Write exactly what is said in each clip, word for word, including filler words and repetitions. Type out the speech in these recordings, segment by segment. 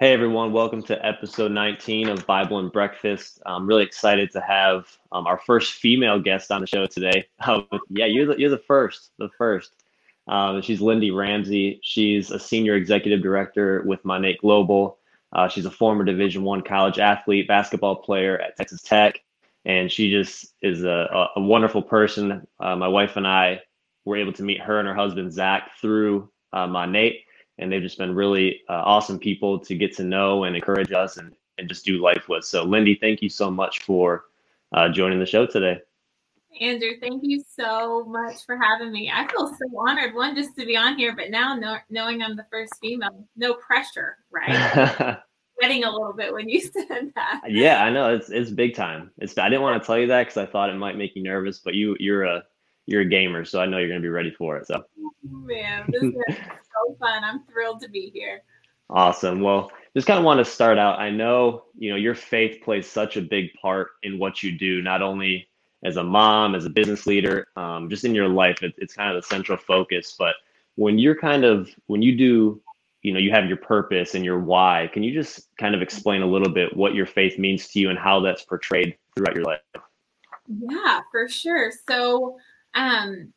Hey everyone, welcome to episode nineteen of Bible and Breakfast. I'm really excited to have um, our first female guest on the show today. Um, yeah, you're the, you're the first, the first. Um, she's Lindy Ramsey. She's a senior executive director with Monat Global. Uh, she's a former Division One college athlete, basketball player at Texas Tech, and she just is a, a wonderful person. Uh, my wife and I were able to meet her and her husband, Zach, through uh, Monat. And they've just been really uh, awesome people to get to know and encourage us and, and just do life with. So, Lindy, thank you so much for uh, joining the show today. Andrew, thank you so much for having me. I feel so honored, one, just to be on here, but now know, knowing I'm the first female, no pressure, right? Sweating a little bit when you said that. Yeah, I know. It's it's big time. It's I didn't want to tell you that because I thought it might make you nervous, but you, you're a you're a gamer, so I know you're going to be ready for it. So, man, this is so fun. I'm thrilled to be here. Awesome. Well, just kind of want to start out. I know, you know, your faith plays such a big part in what you do, not only as a mom, as a business leader, um, just in your life. It, it's kind of the central focus. But when you're kind of, when you do, you know, you have your purpose and your why, can you just kind of explain a little bit what your faith means to you and how that's portrayed throughout your life? Yeah, for sure. So, Um,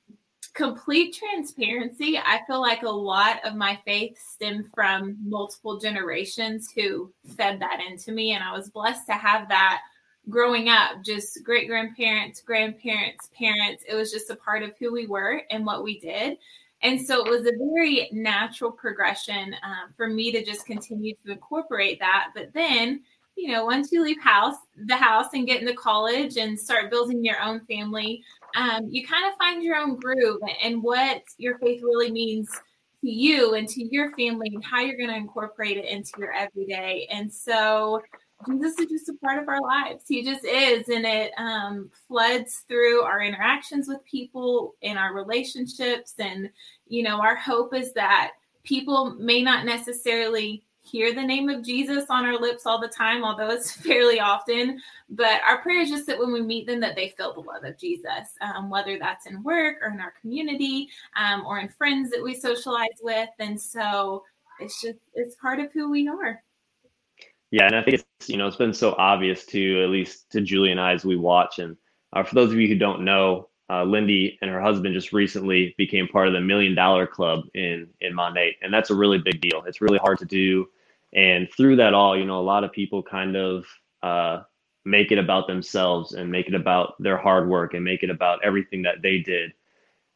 complete transparency. I feel like a lot of my faith stemmed from multiple generations who fed that into me. And I was blessed to have that growing up, just great grandparents, grandparents, parents. It was just a part of who we were and what we did. And so it was a very natural progression um, for me to just continue to incorporate that. But then, you know, once you leave house, the house and get into college and start building your own family, Um, you kind of find your own groove and what your faith really means to you and to your family and how you're going to incorporate it into your everyday. And so Jesus is just a part of our lives. He just is. And it um, floods through our interactions with people and our relationships. And, you know, our hope is that people may not necessarily hear the name of Jesus on our lips all the time, although it's fairly often. But our prayer is just that when we meet them, that they feel the love of Jesus, um, whether that's in work or in our community um, or in friends that we socialize with. And so it's just, it's part of who we are. Yeah. And I think it's, you know, it's been so obvious to, at least to Julie and I, as we watch. And uh, for those of you who don't know, uh, Lindy and her husband just recently became part of the Million Dollar Club in, in Monat. And that's a really big deal. It's really hard to do. And through that all, you know, a lot of people kind of uh, make it about themselves and make it about their hard work and make it about everything that they did.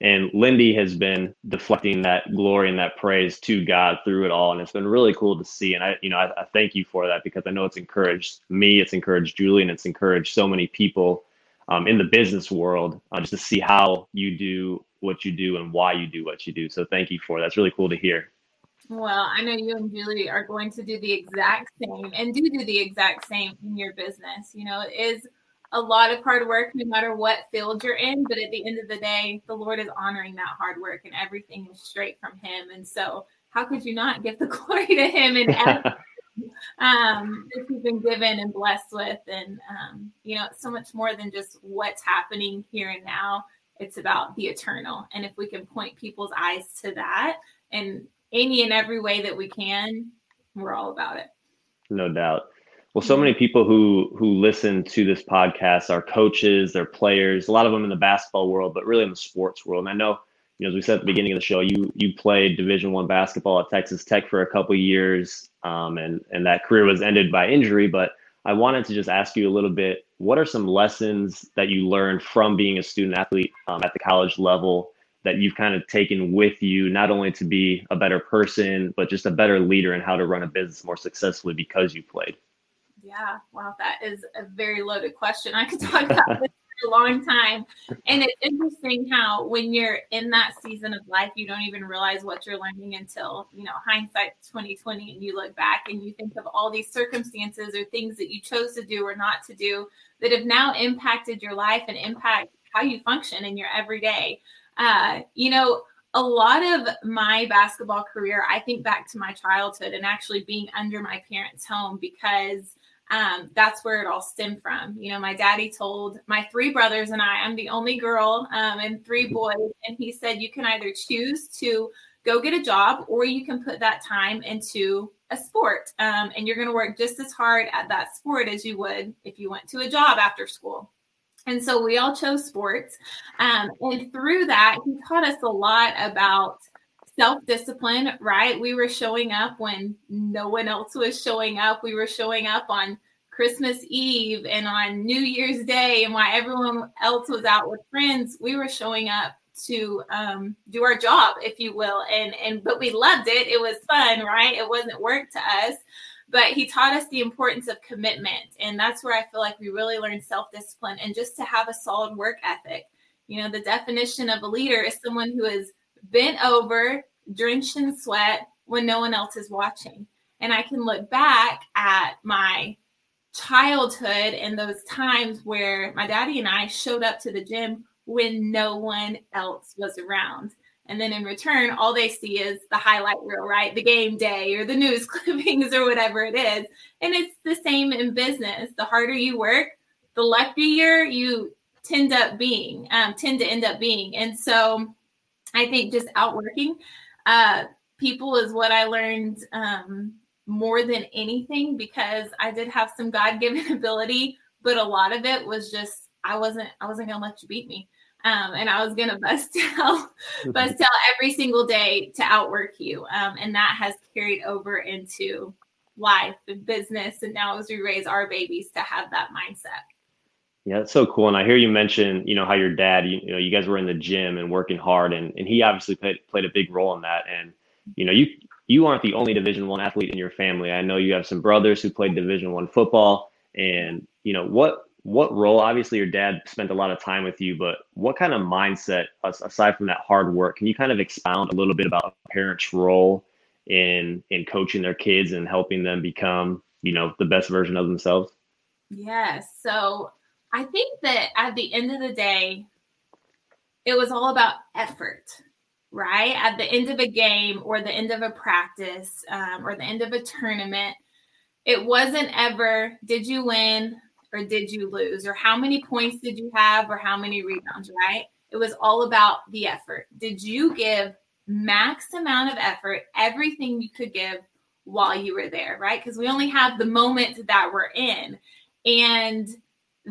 And Lindy has been deflecting that glory and that praise to God through it all. And it's been really cool to see. And I, you know, I, I thank you for that because I know it's encouraged me, it's encouraged Julie, and it's encouraged so many people um, in the business world uh, just to see how you do what you do and why you do what you do. So thank you for that. It's really cool to hear. Well, I know you and Julie are going to do the exact same and do do the exact same in your business. You know, it is a lot of hard work no matter what field you're in. But at the end of the day, the Lord is honoring that hard work and everything is straight from him. And so how could you not give the glory to him and everything um, that you've been given and blessed with? And, um, you know, it's so much more than just what's happening here and now. It's about the eternal. And if we can point people's eyes to that and any and every way that we can, we're all about it. No doubt. Well, so many people who who listen to this podcast are coaches, they're players, a lot of them in the basketball world, but really in the sports world. And I know, you know, as we said at the beginning of the show, you you played Division One basketball at Texas Tech for a couple of years, um, and, and that career was ended by injury. But I wanted to just ask you a little bit, what are some lessons that you learned from being a student athlete um, at the college level that you've kind of taken with you, not only to be a better person, but just a better leader and how to run a business more successfully because you played? Yeah, wow, that is a very loaded question. I could talk about this for a long time. And it's interesting how when you're in that season of life, you don't even realize what you're learning until, you know, hindsight twenty twenty, and you look back and you think of all these circumstances or things that you chose to do or not to do that have now impacted your life and impact how you function in your everyday. Uh, you know, a lot of my basketball career, I think back to my childhood and actually being under my parents' home because um, that's where it all stemmed from. You know, my daddy told my three brothers and I, I'm the only girl um, and three boys. And he said, you can either choose to go get a job, or you can put that time into a sport. Um, and you're going to work just as hard at that sport as you would if you went to a job after school. And so we all chose sports. Um, and through that, he taught us a lot about self-discipline, right? We were showing up when no one else was showing up. We were showing up on Christmas Eve and on New Year's Day. And while everyone else was out with friends, we were showing up to um, do our job, if you will. And, and, but we loved it. It was fun, right? It wasn't work to us. But he taught us the importance of commitment. And that's where I feel like we really learned self-discipline and just to have a solid work ethic. You know, the definition of a leader is someone who is bent over, drenched in sweat when no one else is watching. And I can look back at my childhood and those times where my daddy and I showed up to the gym when no one else was around. And then in return, all they see is the highlight reel, right? The game day or the news clippings or whatever it is. And it's the same in business. The harder you work, the luckier you tend up being, um, tend to end up being. And so I think just outworking uh, people is what I learned um, more than anything, because I did have some God-given ability, but a lot of it was just, I wasn't, I wasn't going to let you beat me. Um, and I was going to bust out, bust out every single day to outwork you. Um, and that has carried over into life and business. And now as we raise our babies, to have that mindset. Yeah, that's so cool. And I hear you mention, you know, how your dad, you, you know, you guys were in the gym and working hard, and, and he obviously played, played a big role in that. And, you know, you, you aren't the only Division One athlete in your family. I know you have some brothers who played Division One football, and, you know, what, What role, obviously your dad spent a lot of time with you, but what kind of mindset, aside from that hard work, can you kind of expound a little bit about a parent's role in in coaching their kids and helping them become, you know, the best version of themselves? Yes. So I think that at the end of the day, it was all about effort, right? At the end of a game or the end of a practice um, or the end of a tournament, it wasn't ever, did you win? Or did you lose? Or how many points did you have? Or how many rebounds, right? It was all about the effort. Did you give max amount of effort, everything you could give while you were there, right? Because we only have the moment that we're in. And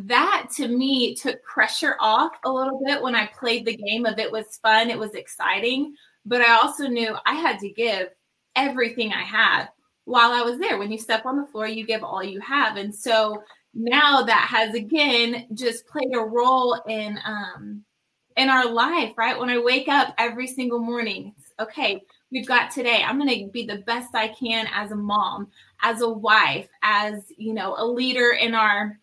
that to me took pressure off a little bit when I played the game of it was fun, it was exciting. But I also knew I had to give everything I had while I was there. When you step on the floor, you give all you have. And so now that has, again, just played a role in um, in our life, right? When I wake up every single morning, it's, okay, we've got today. I'm going to be the best I can as a mom, as a wife, as, you know, a leader in our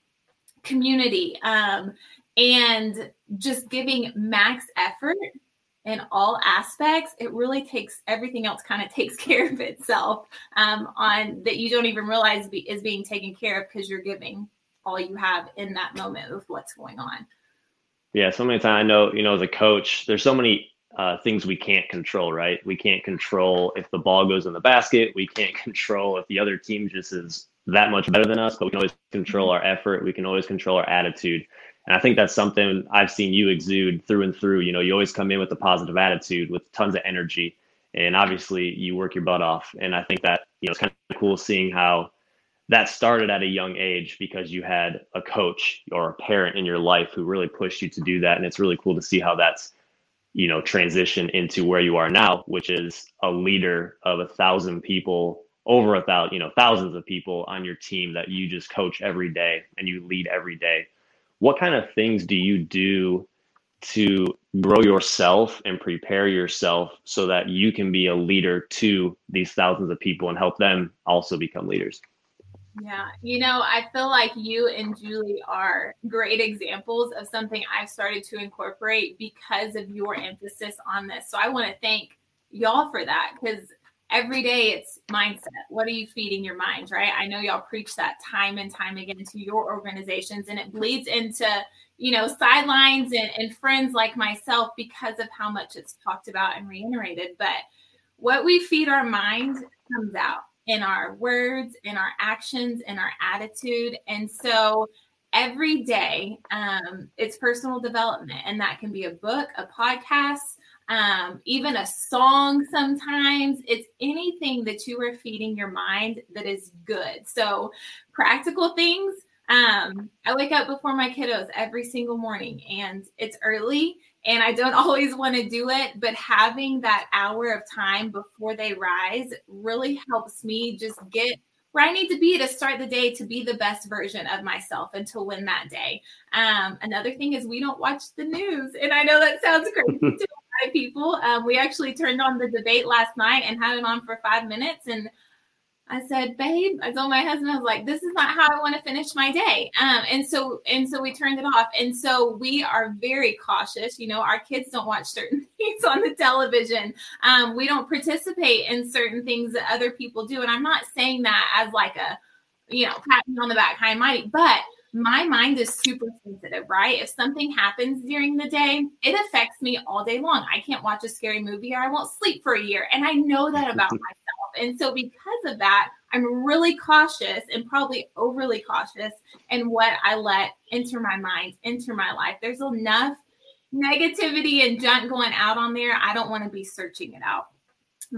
community, um, and just giving max effort in all aspects. It really takes, everything else kind of takes care of itself um, on that you don't even realize be, is being taken care of, because you're giving all you have in that moment with what's going on. Yeah. So many times I know, you know, as a coach, there's so many uh, things we can't control, right? We can't control if the ball goes in the basket. We can't control if the other team just is that much better than us, but we can always control our effort. We can always control our attitude. And I think that's something I've seen you exude through and through. You know, you always come in with a positive attitude, with tons of energy, and obviously you work your butt off. And I think that, you know, it's kind of cool seeing how that started at a young age, because you had a coach or a parent in your life who really pushed you to do that. And it's really cool to see how that's, you know, transitioned into where you are now, which is a leader of a thousand people, over a thousand, you know, thousands of people on your team that you just coach every day and you lead every day. What kind of things do you do to grow yourself and prepare yourself so that you can be a leader to these thousands of people and help them also become leaders? Yeah, you know, I feel like you and Julie are great examples of something I've started to incorporate because of your emphasis on this. So I want to thank y'all for that, because every day it's mindset. What are you feeding your mind, right? I know y'all preach that time and time again to your organizations, and it bleeds into, you know, sidelines and, and friends like myself because of how much it's talked about and reiterated. But what we feed our mind comes out in our words, in our actions, in our attitude. And so every day, um, it's personal development, and that can be a book, a podcast, um, even a song sometimes. It's anything that you are feeding your mind that is good. So practical things. Um, I wake up before my kiddos every single morning, and it's early and I don't always want to do it, but having that hour of time before they rise really helps me just get where I need to be to start the day, to be the best version of myself and to win that day. Um, another thing is we don't watch the news. And I know that sounds crazy to a lot of people. Um, we actually turned on the debate last night and had it on for five minutes. And I said, babe, I told my husband, I was like, this is not how I want to finish my day. Um, and so, and so we turned it off. And so we are very cautious. You know, our kids don't watch certain things on the television. Um, we don't participate in certain things that other people do. And I'm not saying that as like a, you know, pat me on the back, high and mighty, but my mind is super sensitive, right? If something happens during the day, it affects me all day long. I can't watch a scary movie or I won't sleep for a year. And I know that about myself. And so because of that, I'm really cautious and probably overly cautious in what I let enter my mind, enter my life. There's enough negativity and junk going out on there. I don't want to be searching it out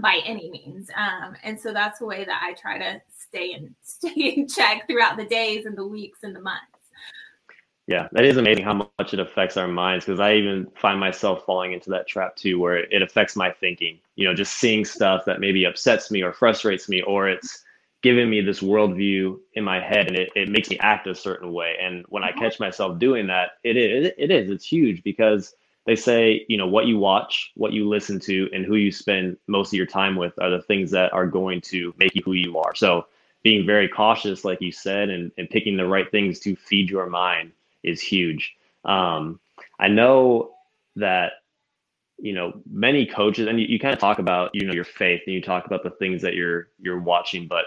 by any means. Um, and so that's the way that I try to stay in, stay in check throughout the days and the weeks and the months. Yeah, that is amazing how much it affects our minds, because I even find myself falling into that trap too, where it affects my thinking, you know, just seeing stuff that maybe upsets me or frustrates me, or it's giving me this worldview in my head and it, it makes me act a certain way. And when I catch myself doing that, it is, it is, it's huge, because they say, you know, what you watch, what you listen to, and who you spend most of your time with are the things that are going to make you who you are. So being very cautious, like you said, and, and picking the right things to feed your mind is huge. Um, I know that, you know, many coaches, and you, you kind of talk about, you know, your faith and you talk about the things that you're, you're watching, but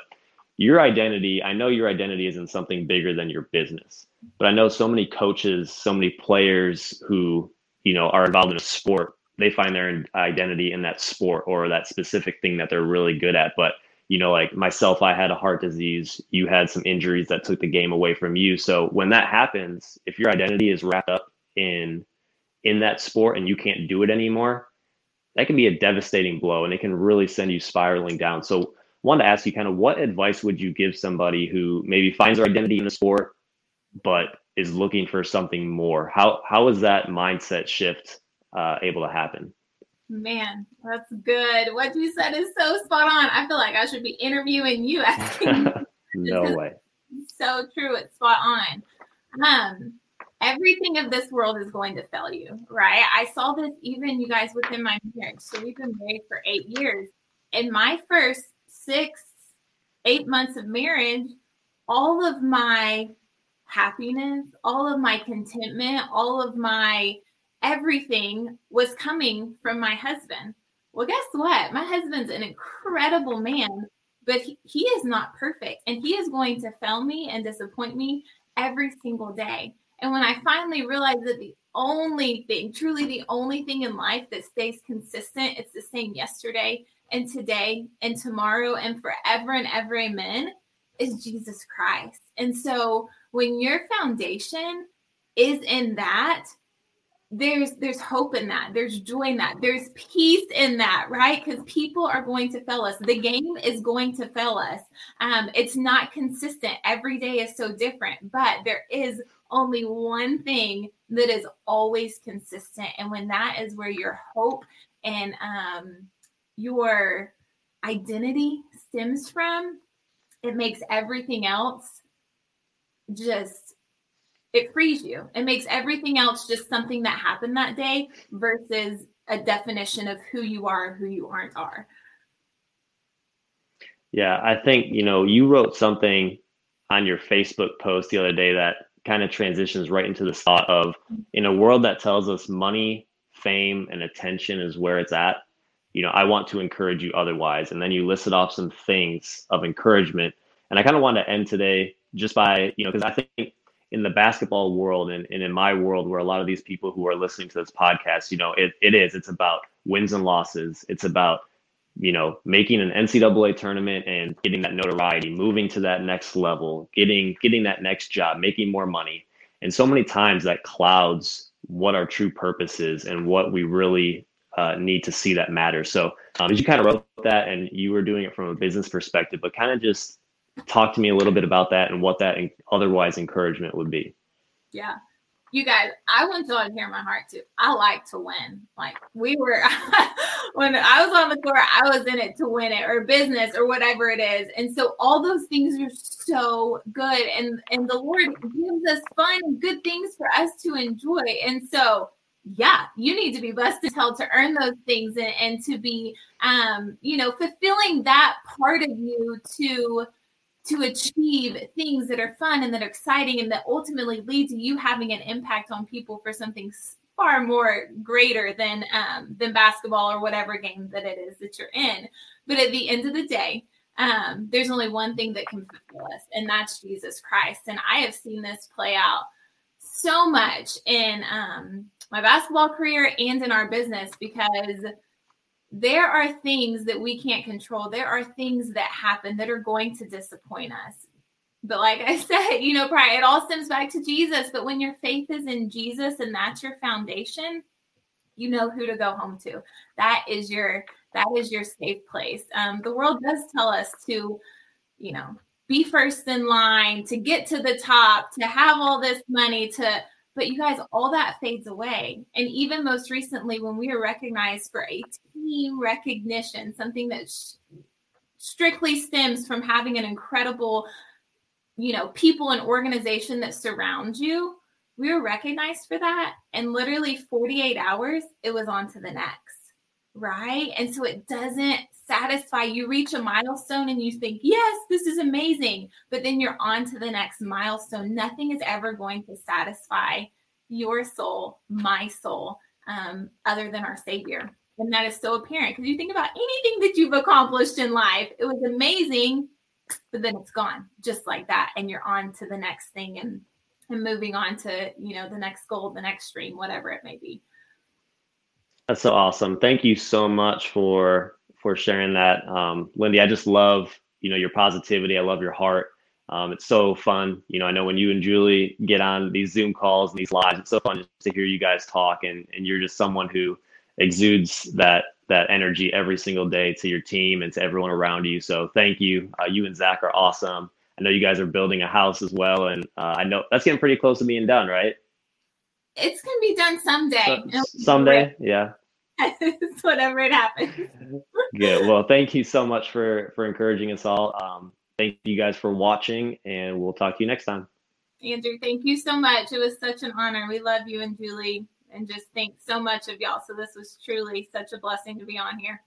your identity, I know your identity is in something bigger than your business, but I know so many coaches, so many players who, you know, are involved in a sport, they find their identity in that sport or that specific thing that they're really good at. But, you know, like myself, I had a heart disease. You had some injuries that took the game away from you. So when that happens, if your identity is wrapped up in in that sport and you can't do it anymore, that can be a devastating blow and it can really send you spiraling down. So I wanted to ask you kind of what advice would you give somebody who maybe finds their identity in the sport, but is looking for something more? How, how is that mindset shift uh, able to happen? Man, that's good. What you said is so spot on. I feel like I should be interviewing you asking. No way. So true. It's spot on. Um, everything of this world is going to fail you, right? I saw this even, you guys, within my marriage. So we've been married for eight years. In my first six, eight months of marriage, all of my happiness, all of my contentment, all of my everything was coming from my husband. Well, guess what? My husband's an incredible man, but he, he is not perfect. And he is going to fail me and disappoint me every single day. And when I finally realized that the only thing, truly the only thing in life that stays consistent, it's the same yesterday and today and tomorrow and forever and ever, amen, is Jesus Christ. And so when your foundation is in that, There's there's hope in that. There's joy in that. There's peace in that, right? Because people are going to fail us. The game is going to fail us. Um, it's not consistent. Every day is so different. But there is only one thing that is always consistent. And when that is where your hope and um, your identity stems from, it makes everything else just it frees you. It makes everything else just something that happened that day versus a definition of who you are and who you aren't are. Yeah, I think, you know, you wrote something on your Facebook post the other day that kind of transitions right into this thought of, in a world that tells us money, fame, and attention is where it's at, you know, I want to encourage you otherwise. And then you listed off some things of encouragement. And I kind of want to end today just by, you know, because I think in the basketball world and, and in my world, where a lot of these people who are listening to this podcast, you know, it, it is, it's about wins and losses. It's about, you know, making an N C double A tournament and getting that notoriety, moving to that next level, getting, getting that next job, making more money. And so many times that clouds what our true purpose is and what we really uh, need to see that matter. So um, as you kind of wrote that and you were doing it from a business perspective, but kind of just talk to me a little bit about that and what that otherwise encouragement would be. Yeah. You guys, I want y'all to hear my heart too. I like to win. Like we were, when I was on the court, I was in it to win it, or business or whatever it is. And so all those things are so good. And, and the Lord gives us fun, good things for us to enjoy. And so, yeah, you need to be blessed and held to earn those things and, and to be, um, you know, fulfilling that part of you to to achieve things that are fun and that are exciting and that ultimately lead to you having an impact on people for something far more greater than, um, than basketball or whatever game that it is that you're in. But at the end of the day, um, there's only one thing that can fulfill us, and that's Jesus Christ. And I have seen this play out so much in, um, my basketball career and in our business, because there are things that we can't control. There are things that happen that are going to disappoint us. But like I said, you know, probably it all stems back to Jesus. But when your faith is in Jesus and that's your foundation, you know who to go home to. That is your, that is your safe place. Um, the world does tell us to, you know, be first in line, to get to the top, to have all this money, to But you guys, all that fades away. And even most recently, when we were recognized for a team recognition, something that sh- strictly stems from having an incredible, you know, people and organization that surround you, we were recognized for that. And literally forty-eight hours, it was on to the next, right? And so it doesn't satisfy. You reach a milestone and you think, yes, this is amazing, but then you're on to the next milestone. Nothing is ever going to satisfy your soul, my soul, um, other than our Savior. And that is so apparent, because you think about anything that you've accomplished in life, it was amazing, but then it's gone just like that. And you're on to the next thing and, and moving on to, you know, the next goal, the next dream, whatever it may be. That's so awesome. Thank you so much for for sharing that. Um, Lindy, I just love, you know, your positivity. I love your heart. Um, it's so fun. You know, I know when you and Julie get on these Zoom calls and these lives, it's so fun just to hear you guys talk. And, and you're just someone who exudes that, that energy every single day to your team and to everyone around you. So thank you. Uh, you and Zach are awesome. I know you guys are building a house as well. And uh, I know that's getting pretty close to being done, right? It's going to be done someday. So, someday. Yeah. Whatever it happens. Good. Well, thank you so much for, for encouraging us all. Um, thank you guys for watching, and we'll talk to you next time. Andrew, thank you so much. It was such an honor. We love you and Julie, and just thanks so much of y'all. So this was truly such a blessing to be on here.